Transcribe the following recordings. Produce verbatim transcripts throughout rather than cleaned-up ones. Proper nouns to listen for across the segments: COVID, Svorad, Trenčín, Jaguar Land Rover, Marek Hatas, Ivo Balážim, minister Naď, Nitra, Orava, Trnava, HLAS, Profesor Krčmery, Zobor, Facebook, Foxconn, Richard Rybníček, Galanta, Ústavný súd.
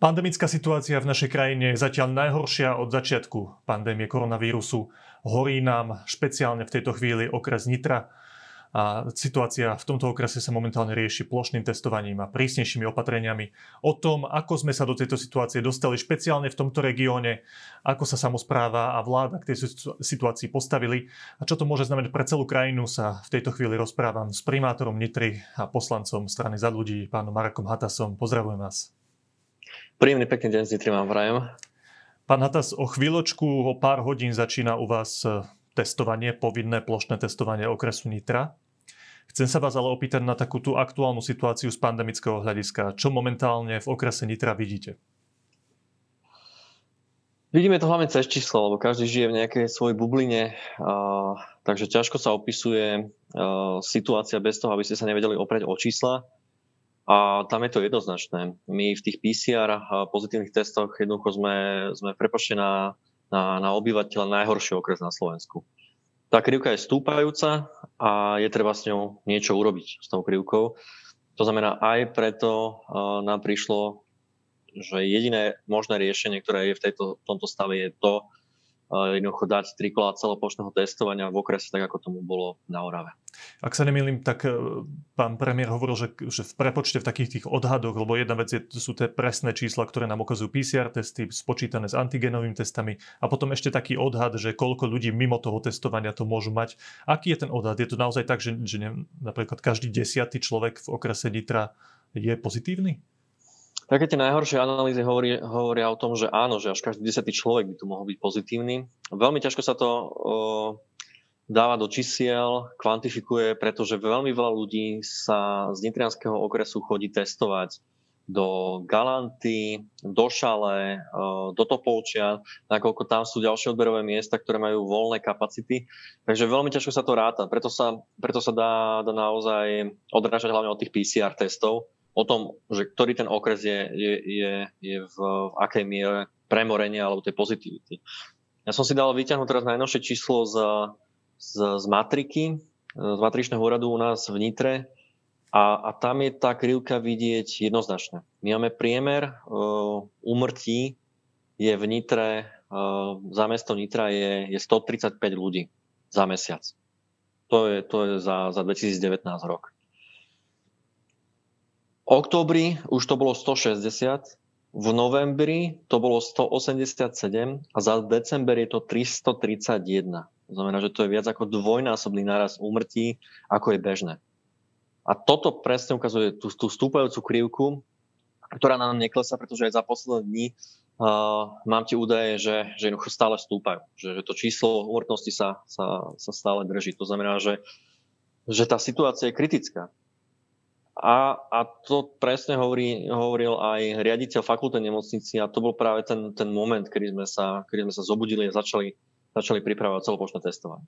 Pandemická situácia v našej krajine je zatiaľ najhoršia od začiatku pandémie koronavírusu. Horí nám špeciálne v tejto chvíli okres Nitra a situácia v tomto okrese sa momentálne rieši plošným testovaním a prísnejšími opatreniami. O tom, ako sme sa do tejto situácie dostali špeciálne v tomto regióne, ako sa samospráva a vláda k tej situácii postavili a čo to môže znamenať pre celú krajinu, sa v tejto chvíli rozprávam s primátorom Nitry a poslancom strany Za ľudí, pánom Marekom Hatasom. Pozdravujem vás. Príjemný pekný deň z Nitry vám vrajem. Pán Hatas, o chvíľočku, o pár hodín začína u vás testovanie, povinné plošné testovanie okresu Nitra. Chcem sa vás ale opýtať na takú tú aktuálnu situáciu z pandemického hľadiska. Čo momentálne v okrese Nitra vidíte? Vidíme to hlavne cez číslo, lebo každý žije v nejakej svojej bubline, a, takže ťažko sa opisuje a, situácia bez toho, aby ste sa nevedeli oprieť o čísla. A tam je to jednoznačné. My v tých pé cé er pozitívnych testoch jednoducho sme, sme prepočtení na, na, na obyvateľa najhorší okres na Slovensku. Tá krivka je stúpajúca a je treba s ňou niečo urobiť, s tou krivkou. To znamená, aj preto uh, nám prišlo, že jediné možné riešenie, ktoré je v tejto, tomto stave, je to uh, jednoducho dať tri kola celoplošného testovania v okrese, tak ako tomu bolo na Orave. Ak sa nemýlim, tak pán premiér hovoril, že, že v prepočte v takých tých odhadoch, lebo jedna vec je, sú tie presné čísla, ktoré nám ukazujú pé cé er testy, spočítané s antigenovými testami a potom ešte taký odhad, že koľko ľudí mimo toho testovania to môžu mať. Aký je ten odhad? Je to naozaj tak, že, že neviem, napríklad každý desiatý človek v okrese Nitra je pozitívny? Také tie najhoršie analýzy hovoria, hovoria o tom, že áno, že až každý desiatý človek by tu mohol byť pozitívny. Veľmi ťažko sa to O... dáva do čísiel, kvantifikuje, pretože veľmi veľa ľudí sa z nitrianskeho okresu chodí testovať do Galanty, do Šale, do Topolčia, nakoľko tam sú ďalšie odberové miesta, ktoré majú voľné kapacity. Takže veľmi ťažko sa to ráta. Preto sa, preto sa dá, dá naozaj odrážať hlavne od tých pé cé er testov, o tom, že ktorý ten okres je, je, je, je v, v akej miere premorenia alebo tej pozitivity. Ja som si dal vyťahnuť teraz najnovšie číslo z z matriky, z matričného úradu u nás v Nitre a, a tam je tá krivka vidieť jednoznačne. My máme priemer uh, úmrtí je v Nitre, uh, za mesto Nitra je, je stotridsaťpäť ľudí za mesiac. To je, to je za, za dvetisícdevätnásť rok. V októbri už to bolo stošesťdesiat, v novembri to bolo stoosemdesiatsedem a za december je to tristotridsaťjeden. To znamená, že to je viac ako dvojnásobný nárast úmrtí, ako je bežné. A toto presne ukazuje tú, tú stúpajúcu krivku, ktorá nám neklesá, pretože aj za posledné dni uh, mám ti údaje, že, že stále stúpajú. Že, že to číslo úmrtnosti sa, sa, sa stále drží. To znamená, že, že tá situácia je kritická. A, a to presne hovorí, hovoril aj riaditeľ fakultnej nemocnici a to bol práve ten, ten moment, kedy sme sa, kedy sme sa zobudili a začali začali pripravovať celoplošné testovanie.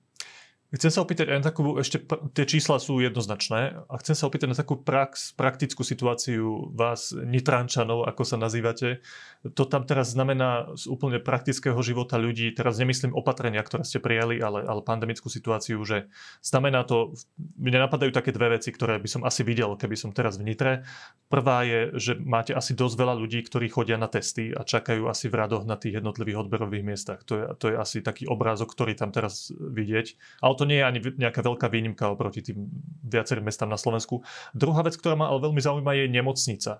Chcem sa opýtať aj na takú, ešte tie čísla sú jednoznačné, a chcem sa opýtať na takú prax, praktickú situáciu vás, Nitrančanov, ako sa nazývate. To tam teraz znamená z úplne praktického života ľudí, teraz nemyslím opatrenia, ktoré ste prijali, ale, ale pandemickú situáciu, že znamená to, mne napadajú také dve veci, ktoré by som asi videl, keby som teraz v Nitre. Prvá je, že máte asi dosť veľa ľudí, ktorí chodia na testy a čakajú asi v radoch na tých jednotlivých odberových miestach. To je, to je asi taký obrázok, ktorý tam teraz vidieť. Ale to nie je ani nejaká veľká výnimka oproti tým viacerým mestám na Slovensku. Druhá vec, ktorá ma ale veľmi zaujíma, je nemocnica.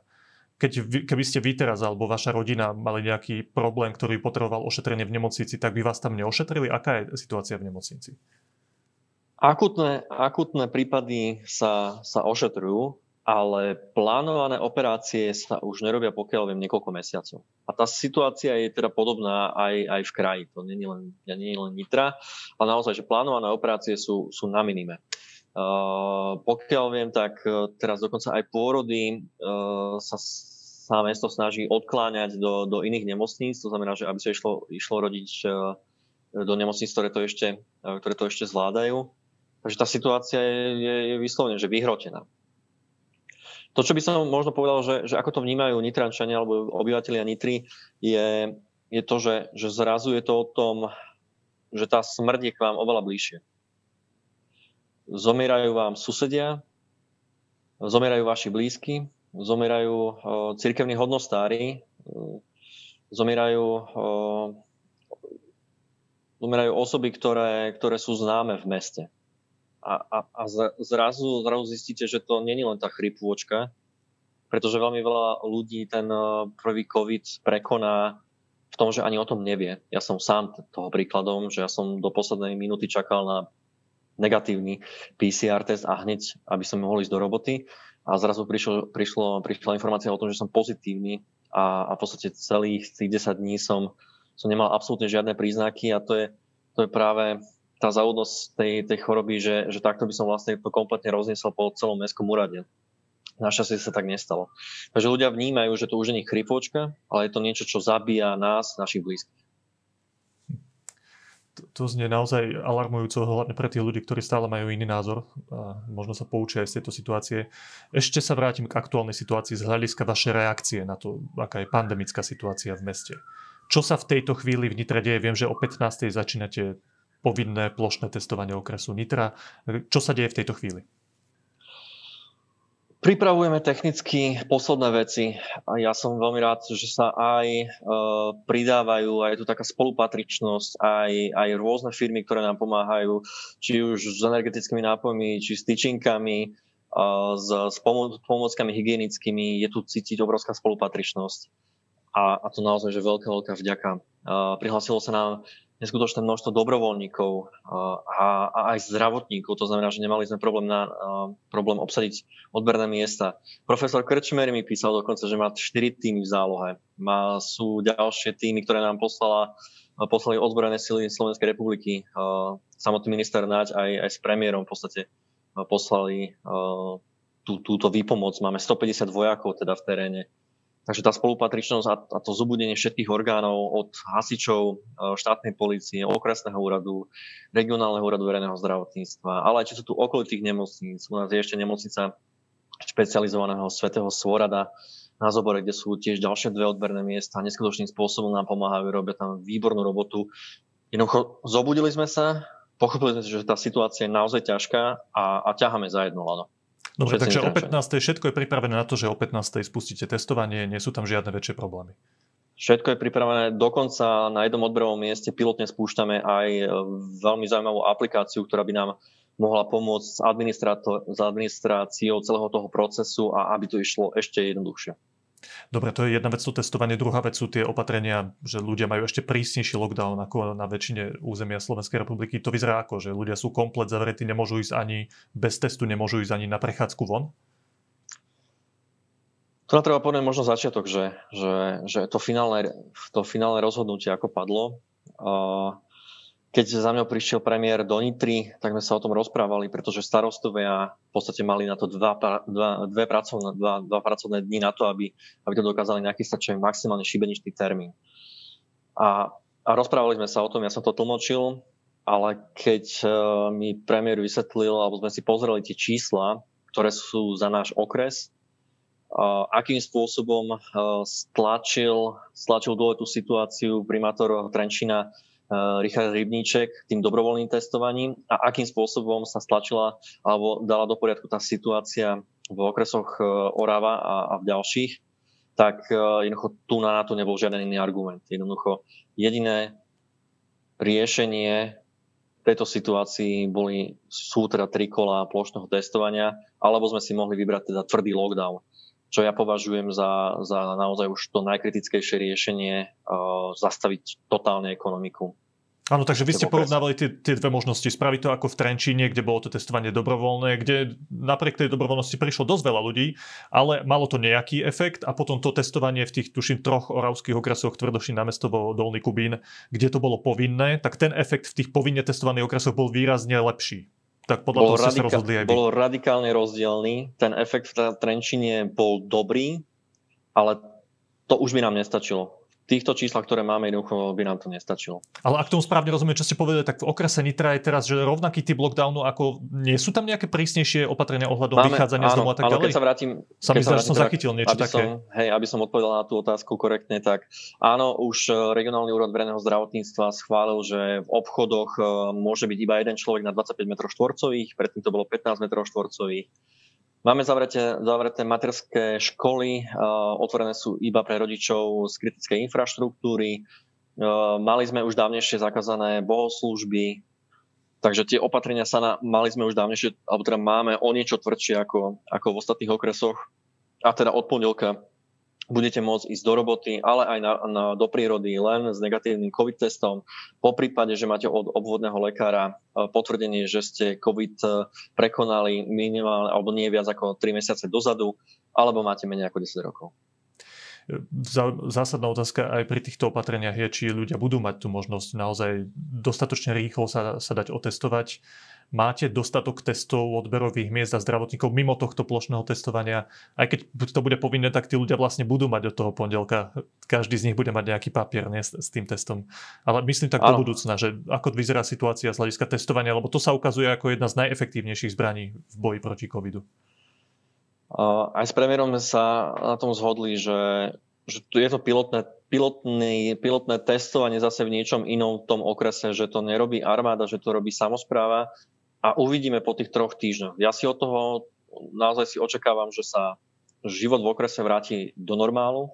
Keď vy, keby ste vy teraz alebo vaša rodina mali nejaký problém, ktorý potreboval ošetrenie v nemocnici, tak by vás tam neošetrili? Aká je situácia v nemocnici? Akutné, akutné prípady sa, sa ošetrujú, ale plánované operácie sa už nerobia, pokiaľ viem, niekoľko mesiacov. A tá situácia je teda podobná aj, aj v kraji. To nie je len, nie je len Nitra, ale naozaj, že plánované operácie sú, sú na minime. Uh, pokiaľ viem, tak teraz dokonca aj pôrody uh, sa, sa mesto snaží odkláňať do, do iných nemocníc. To znamená, že aby sa išlo, išlo rodiť uh, do nemocníc, ktoré to ešte, uh, ktoré to ešte zvládajú. Takže tá situácia je, je, je vyslovene, že vyhrotená. To, čo by som možno povedal, že, že ako to vnímajú Nitrančania alebo obyvatelia Nitry, je, je to, že, že zrazu je to o tom, že tá smrť je k vám oveľa bližšie. Zomierajú vám susedia, zomierajú vaši blízky, zomierajú cirkevní hodnostári, zomierajú, zomierajú osoby, ktoré, ktoré sú známe v meste. A, a, a zrazu, zrazu zistíte, že to nie je len tá chrypôčka, pretože veľmi veľa ľudí ten prvý COVID prekoná v tom, že ani o tom nevie. Ja som sám toho príkladom, že ja som do poslednej minúty čakal na negatívny pé cé er test a hneď, aby som mohol ísť do roboty. A zrazu prišlo, prišlo, prišla informácia o tom, že som pozitívny a, a v podstate celých tých desať dní som, som nemal absolútne žiadne príznaky a to je, to je práve tá závodnosť tej, tej choroby, že, že takto by som vlastne to kompletne rozniesol po celom mestskom úrade. Našťastie sa tak nestalo. Takže ľudia vnímajú, že to už nie je chrypočka, ale je to niečo, čo zabíja nás, našich blízkych. To znie naozaj alarmujúco, hlavne pre tých ľudí, ktorí stále majú iný názor a možno sa poučia aj z tejto situácie. Ešte sa vrátim k aktuálnej situácii z hľadiska vašej reakcie na to, aká je pandemická situácia v meste. Čo sa v tejto chvíli v Nitre deje? Viem, že o pätnástej začínate povinné plošné testovanie okresu Nitra. Čo sa deje v tejto chvíli? Pripravujeme technicky posledné veci a ja som veľmi rád, že sa aj e, pridávajú, a je tu taká spolupatričnosť, aj, aj rôzne firmy, ktoré nám pomáhajú, či už s energetickými nápojmi, či s tyčinkami, e, s, s pomo- pomockami hygienickými, je tu cítiť obrovská spolupatričnosť a, a to naozaj, že veľká, veľká vďaka. E, prihlásilo sa nám neskutočné množstvo dobrovoľníkov a, a aj zdravotníkov. To znamená, že nemali sme problém, na, problém obsadiť odberné miesta. Profesor Krčmery mi písal dokonca, že má štyri týmy v zálohe. Má, sú ďalšie týmy, ktoré nám poslala, poslali ozbrojené sily Slovenskej republiky. Samotný minister Naď aj, aj s premiérom v podstate poslali tú, túto výpomoc. Máme stopäťdesiat vojakov teda v teréne. Takže tá spolupatričnosť a to zobudenie všetkých orgánov od hasičov, štátnej polície, okresného úradu, regionálneho úradu verejného zdravotníctva, ale aj či sú tu okolitých nemocníc. U nás je ešte nemocnica špecializovaného svätého Svorada na Zobore, kde sú tiež ďalšie dve odberné miesta. Neskutočným spôsobom nám pomáhajú, robia tam výbornú robotu. Jednoducho zobudili sme sa, pochopili sme si, že tá situácia je naozaj ťažká a, a ťaháme za jedno lano. Dobre, takže o pätnástej všetko je pripravené na to, že o pätnástej spustíte testovanie, nie sú tam žiadne väčšie problémy. Všetko je pripravené, dokonca na jednom odberovom mieste pilotne spúšťame aj veľmi zaujímavú aplikáciu, ktorá by nám mohla pomôcť s, s administráciou celého toho procesu a aby to išlo ešte jednoduchšie. Dobre, to je jedna vec, to testovanie, druhá vec sú tie opatrenia, že ľudia majú ešte prísnejší lockdown ako na väčšine územia Slovenskej republiky. To vyzerá ako, že ľudia sú komplet zavretí, nemôžu ísť ani bez testu, nemôžu ísť ani na prechádzku von? To nám treba povedať možno začiatok, že, že, že to, finálne, to finálne rozhodnutie ako padlo. Keď za mňou prišiel premiér do Nitry, tak sme sa o tom rozprávali, pretože starostovia v podstate mali na to dva, dva, dve pracovné, dva, dva pracovné dni na to, aby, aby to dokázali nakýstať, čo je maximálne šibeničný termín. A, a rozprávali sme sa o tom, ja som to tlmočil, ale keď mi premiér vysvetlil, alebo sme si pozreli tie čísla, ktoré sú za náš okres, akým spôsobom stlačil, stlačil dole tú situáciu primátor Trenčína Richard Rybníček tým dobrovoľným testovaním a akým spôsobom sa stlačila alebo dala do poriadku tá situácia v okresoch Orava a, a v ďalších, tak jednoducho tu na to nebol žiaden iný argument. Jednoducho jediné riešenie tejto situácii boli, sú teda tri kola plošného testovania, alebo sme si mohli vybrať teda tvrdý lockdown, čo ja považujem za, za naozaj už to najkritickejšie riešenie, uh, zastaviť totálne ekonomiku. Áno, takže vy ste porovnávali tie, tie dve možnosti. Spraviť to ako v Trenčíne, kde bolo to testovanie dobrovoľné, kde napriek tej dobrovoľnosti prišlo dosť veľa ľudí, ale malo to nejaký efekt a potom to testovanie v tých, tuším, troch oravských okresoch, Tvrdošín, Námestovo, Dolný Kubín, kde to bolo povinné, tak ten efekt v tých povinne testovaných okresoch bol výrazne lepší. Tak podľa bol toho radika- sa rozhodli aj by. Bolo radikálne rozdielný. Ten efekt v Trenčíne bol dobrý, ale to už by nám nestačilo. Týchto číslach, ktoré máme, jednoducho by nám to nestačilo. Ale ak tomu správne rozumiem, čo ste povedali, tak v okrese Nitra je teraz, že rovnaký typ lockdownu, ako nie sú tam nejaké prísnejšie opatrenia ohľadom máme, vychádzania áno, z domu a tak áno, ďalej? Áno, keď sa vrátim... Sa mi zdá, že som zachytil niečo také. Som, hej, aby som odpovedal na tú otázku korektne, tak áno, už regionálny úrad verejného zdravotníctva schválil, že v obchodoch môže byť iba jeden človek na dvadsaťpäť metrov štvorcových, predtým to bolo pätnásť metrov štvorcových. Máme zavreté, zavreté materské školy, otvorené sú iba pre rodičov z kritickej infraštruktúry. Mali sme už dávnejšie zakázané bohoslúžby, takže tie opatrenia sa na, mali sme už dávnejšie, alebo teda máme o niečo tvrdšie ako, ako v ostatných okresoch. A teda od pondelka budete môcť ísť do roboty, ale aj na, na, do prírody len s negatívnym COVID testom. Po prípade, že máte od obvodného lekára potvrdenie, že ste COVID prekonali minimálne alebo nie viac ako tri mesiace dozadu, alebo máte menej ako desať rokov. Zásadná otázka aj pri týchto opatreniach je, či ľudia budú mať tú možnosť naozaj dostatočne rýchlo sa, sa dať otestovať. Máte dostatok testov, odberových miest a zdravotníkov mimo tohto plošného testovania? Aj keď to bude povinné, tak tí ľudia vlastne budú mať od toho pondelka. Každý z nich bude mať nejaký papier nie, s tým testom. Ale myslím tak do budúcna, že ako vyzerá situácia z hľadiska testovania, lebo to sa ukazuje ako jedna z najefektívnejších zbraní v boji proti covidu. Aj s premiérom sa na tom zhodli, že, že je to pilotné, pilotný, pilotné testovanie zase v niečom inom v tom okrese, že to nerobí armáda, že to robí samospráva a uvidíme po tých troch týždňoch. Ja si od toho naozaj si očakávam, že sa život v okrese vráti do normálu,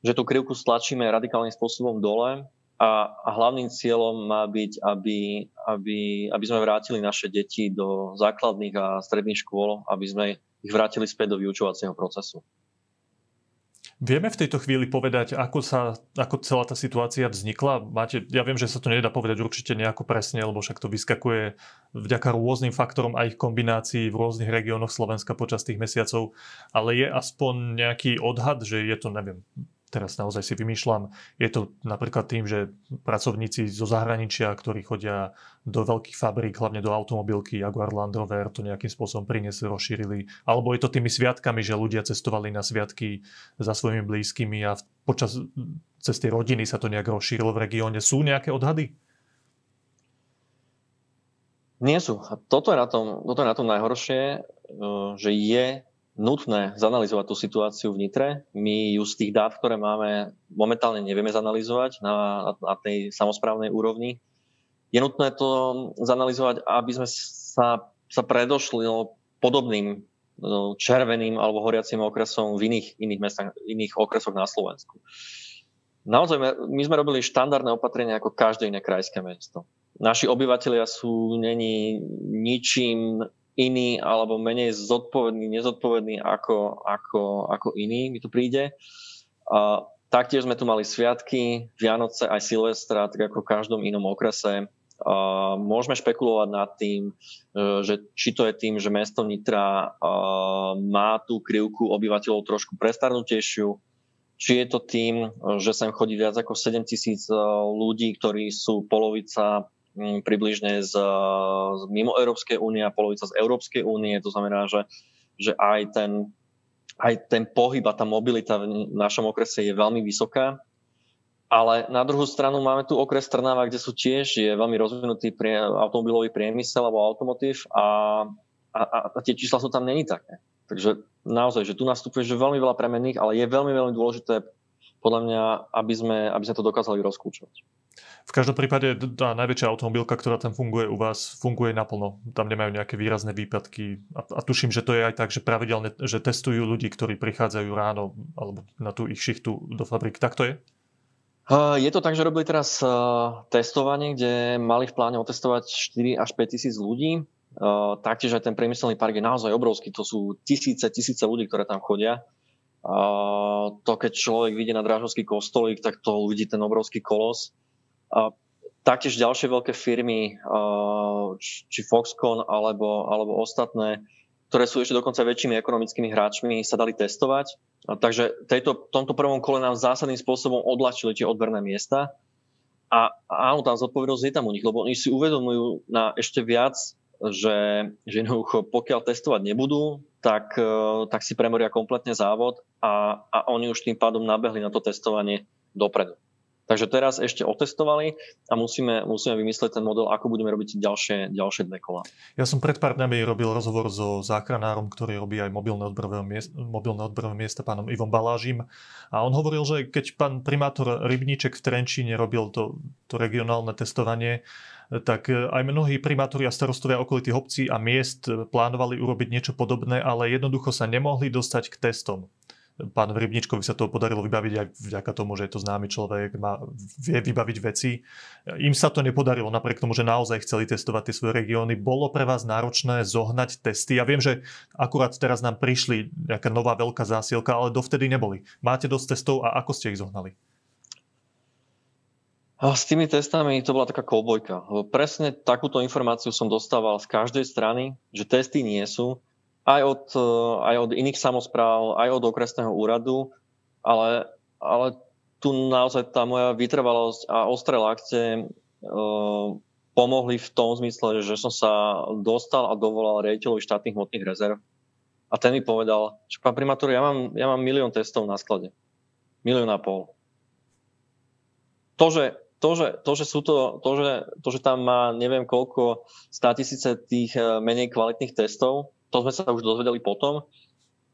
že tú krivku stlačíme radikálnym spôsobom dole a, a hlavným cieľom má byť, aby, aby, aby sme vrátili naše deti do základných a stredných škôl, aby sme ich vrátili späť do vyučovacieho procesu. Vieme v tejto chvíli povedať, ako sa, ako celá tá situácia vznikla? Máte, ja viem, že sa to nedá povedať určite nejako presne, lebo však to vyskakuje vďaka rôznym faktorom a ich kombinácií v rôznych regiónoch Slovenska počas tých mesiacov, ale je aspoň nejaký odhad, že je to, neviem, teraz naozaj si vymýšľam, je to napríklad tým, že pracovníci zo zahraničia, ktorí chodia do veľkých fabrík, hlavne do automobilky, Jaguar Land Rover, to nejakým spôsobom priniesli, rozšírili. Alebo je to tými sviatkami, že ľudia cestovali na sviatky za svojimi blízkymi a počas cez tej rodiny sa to nejak rozšírilo v regióne. Sú nejaké odhady? Nie sú. Toto je na tom, toto je na tom najhoršie, že je nutné zanalyzovať tú situáciu v Nitre. My ju z tých dát, ktoré máme, momentálne nevieme zanalyzovať na, na tej samosprávnej úrovni. Je nutné to zanalyzovať, aby sme sa, sa predošli podobným červeným alebo horiacím okresom v iných, iných mestách, iných okresoch na Slovensku. Naozaj, my sme robili štandardné opatrenia ako každé iné krajské mesto. Naši obyvatelia sú není ničím iný alebo menej zodpovedný, nezodpovedný ako, ako, ako iný, mi tu príde. A taktiež sme tu mali sviatky, Vianoce aj Silvestra, tak ako v každom inom okrese. A môžeme špekulovať nad tým, že či to je tým, že mesto Nitra má tú krivku obyvateľov trošku prestarnutejšiu, či je to tým, že sem chodí viac ako sedem tisíc ľudí, ktorí sú polovica približne z, z mimo Európskej únie a polovica z Európskej únie. To znamená, že, že aj, ten, aj ten pohyb a tá mobilita v našom okrese je veľmi vysoká. Ale na druhú stranu máme tu okres Trnava, kde sú tiež je veľmi rozvinutý prie, automobilový priemysel alebo automotív a, a, a tie čísla sú tam není také. Takže naozaj, že tu nastupuje že veľmi veľa premenných, ale je veľmi, veľmi dôležité podľa mňa, aby sme, aby sme to dokázali rozkúčovať. V každom prípade tá najväčšia automobilka, ktorá tam funguje u vás, funguje naplno. Tam nemajú nejaké výrazné výpadky. A, a tuším, že to je aj tak, že pravidelne že testujú ľudí, ktorí prichádzajú ráno alebo na tú ich šichtu do fabrík. Tak to je? Je to tak, že robili teraz testovanie, kde mali v pláne otestovať štyri až päť tisíc ľudí. Taktiež aj ten priemyselný park je naozaj obrovský. To sú tisíce, tisíce ľudí, ktoré tam chodia. To, keď človek vidie na Drážovský kostolík, tak to uvidí ten obrovský kolos. A taktiež ďalšie veľké firmy, či Foxconn alebo, alebo ostatné, ktoré sú ešte dokonca väčšími ekonomickými hráčmi, sa dali testovať. A takže tejto, tomto prvom kole nám zásadným spôsobom odľahčili tie odberné miesta. A áno, tá zodpovednosť je tam u nich, lebo oni si uvedomujú na ešte viac, že, že jednoducho, pokiaľ testovať nebudú, tak, tak si premoria kompletne závod a, a oni už tým pádom nabehli na to testovanie dopredu. Takže teraz ešte otestovali a musíme, musíme vymyslieť ten model, ako budeme robiť ďalšie, ďalšie dve kola. Ja som pred pár dňami robil rozhovor so záchranárom, ktorý robí aj mobilné odberové miesta, mobilné odberové miesta, pánom Ivom Balážim. A on hovoril, že keď pán primátor Rybníček v Trenčíne robil to, to regionálne testovanie, tak aj mnohí primátori a starostovia okolitých obcí a miest plánovali urobiť niečo podobné, ale jednoducho sa nemohli dostať k testom. Pánu Rybníčkovi sa to podarilo vybaviť aj vďaka tomu, že je to známy človek, má, vie vybaviť veci. Im sa to nepodarilo, napriek tomu, že naozaj chceli testovať tie svoje regióny. Bolo pre vás náročné zohnať testy? Ja viem, že akurát teraz nám prišli nejaká nová veľká zásielka, ale dovtedy neboli. Máte dosť testov a ako ste ich zohnali? A s tými testami to bola taká kolbojka. Presne takúto informáciu som dostával z každej strany, že testy nie sú. Aj od, aj od iných samospráv, aj od okresného úradu, ale, ale tu naozaj tá moja vytrvalosť a ostré lakte e, pomohli v tom zmysle, že som sa dostal a dovolal riaditeľovi štátnych hmotných rezerv. A ten mi povedal, že pán primátor, ja mám, ja mám milión testov na sklade. Milión a pol. To, že, to, že, to, že, sú to, to, že, to, že tam má neviem koľko státisíce tých menej kvalitných testov, to sme sa už dozvedeli potom,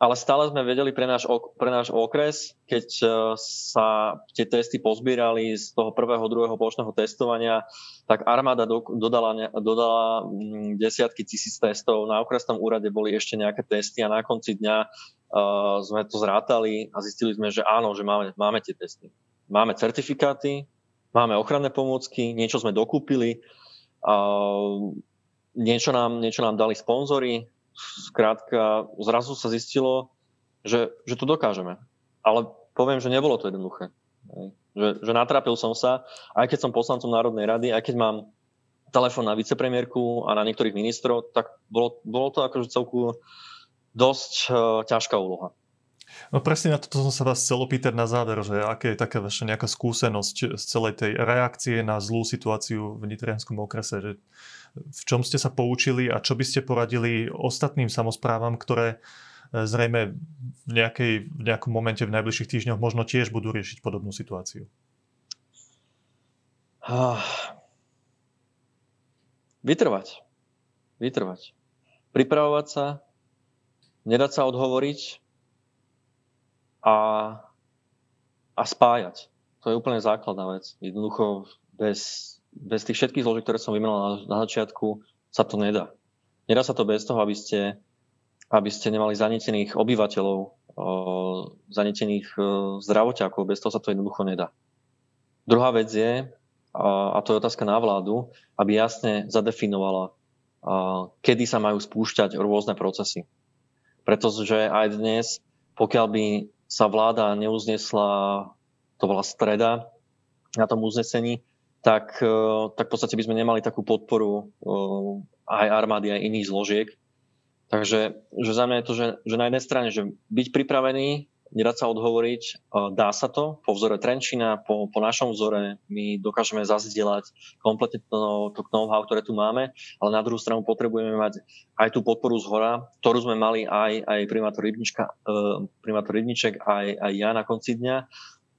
ale stále sme vedeli pre náš, pre náš okres, keď sa tie testy pozbierali z toho prvého, druhého plošného testovania, tak armáda do, dodala, dodala desiatky tisíc testov, na okresnom úrade boli ešte nejaké testy a na konci dňa uh, sme to zrátali a zistili sme, že áno, že máme, máme tie testy. Máme certifikáty, máme ochranné pomôcky, niečo sme dokúpili, uh, niečo, nám, niečo nám dali sponzori. Skrátka, zrazu sa zistilo, že, že to dokážeme. Ale poviem, že nebolo to jednoduché. Že, že natrápil som sa, aj keď som poslancom Národnej rady, aj keď mám telefón na vicepremiérku a na niektorých ministrov, tak bolo, bolo to akože celku dosť uh, ťažká úloha. No presne na toto som sa vás chcel opýtať na záver, že aké je taká vaša nejaká skúsenosť z celej tej reakcie na zlú situáciu v nitrianskom okrese, že v čom ste sa poučili a čo by ste poradili ostatným samosprávam, ktoré zrejme v, nejakej, v nejakom momente v najbližších týždňoch možno tiež budú riešiť podobnú situáciu? Vytrvať. Vytrvať. Pripravovať sa, nedať sa odhovoriť a, a spájať. To je úplne základná vec. Jednoducho bez... Bez tých všetkých zložiek, ktoré som vymenoval na začiatku, sa to nedá. Nedá sa to bez toho, aby ste, aby ste nemali zanietených obyvateľov, zanietených zdravotiakov. Bez toho sa to jednoducho nedá. Druhá vec je, a to je otázka na vládu, aby jasne zadefinovala, kedy sa majú spúšťať rôzne procesy. Pretože aj dnes, pokiaľ by sa vláda neuznesla, to bola streda na tom uznesení, Tak, tak v podstate by sme nemali takú podporu aj armády, aj iných zložiek. Takže že za mňa je to, že, že na jednej strane, že byť pripravený, nedá sa odhovoriť, dá sa to. Po vzore Trenčína, po, po našom vzore my dokážeme zazdieľať kompletne to, to know-how, ktoré tu máme, ale na druhú stranu potrebujeme mať aj tú podporu zhora, ktorú sme mali aj, aj primátor Rybníček, aj, aj ja na konci dňa.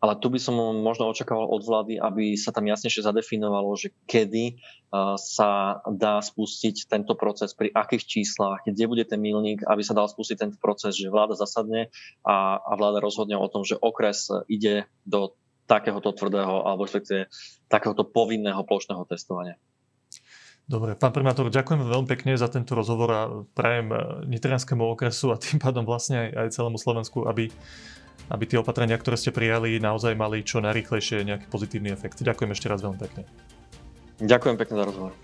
Ale tu by som možno očakával od vlády, aby sa tam jasnejšie zadefinovalo, že kedy sa dá spustiť tento proces, pri akých číslach, kde bude ten milník, aby sa dal spustiť tento proces, že vláda zasadne a, a vláda rozhodne o tom, že okres ide do takéhoto tvrdého alebo takéhoto povinného plošného testovania. Dobre, pán primátor, ďakujem veľmi pekne za tento rozhovor a prajem nitrianskemu okresu a tým pádom vlastne aj, aj celému Slovensku, aby aby tie opatrenia, ktoré ste prijali, naozaj mali čo najrýchlejšie nejaký pozitívny efekt. Ďakujem ešte raz veľmi pekne. Ďakujem pekne za rozhovor.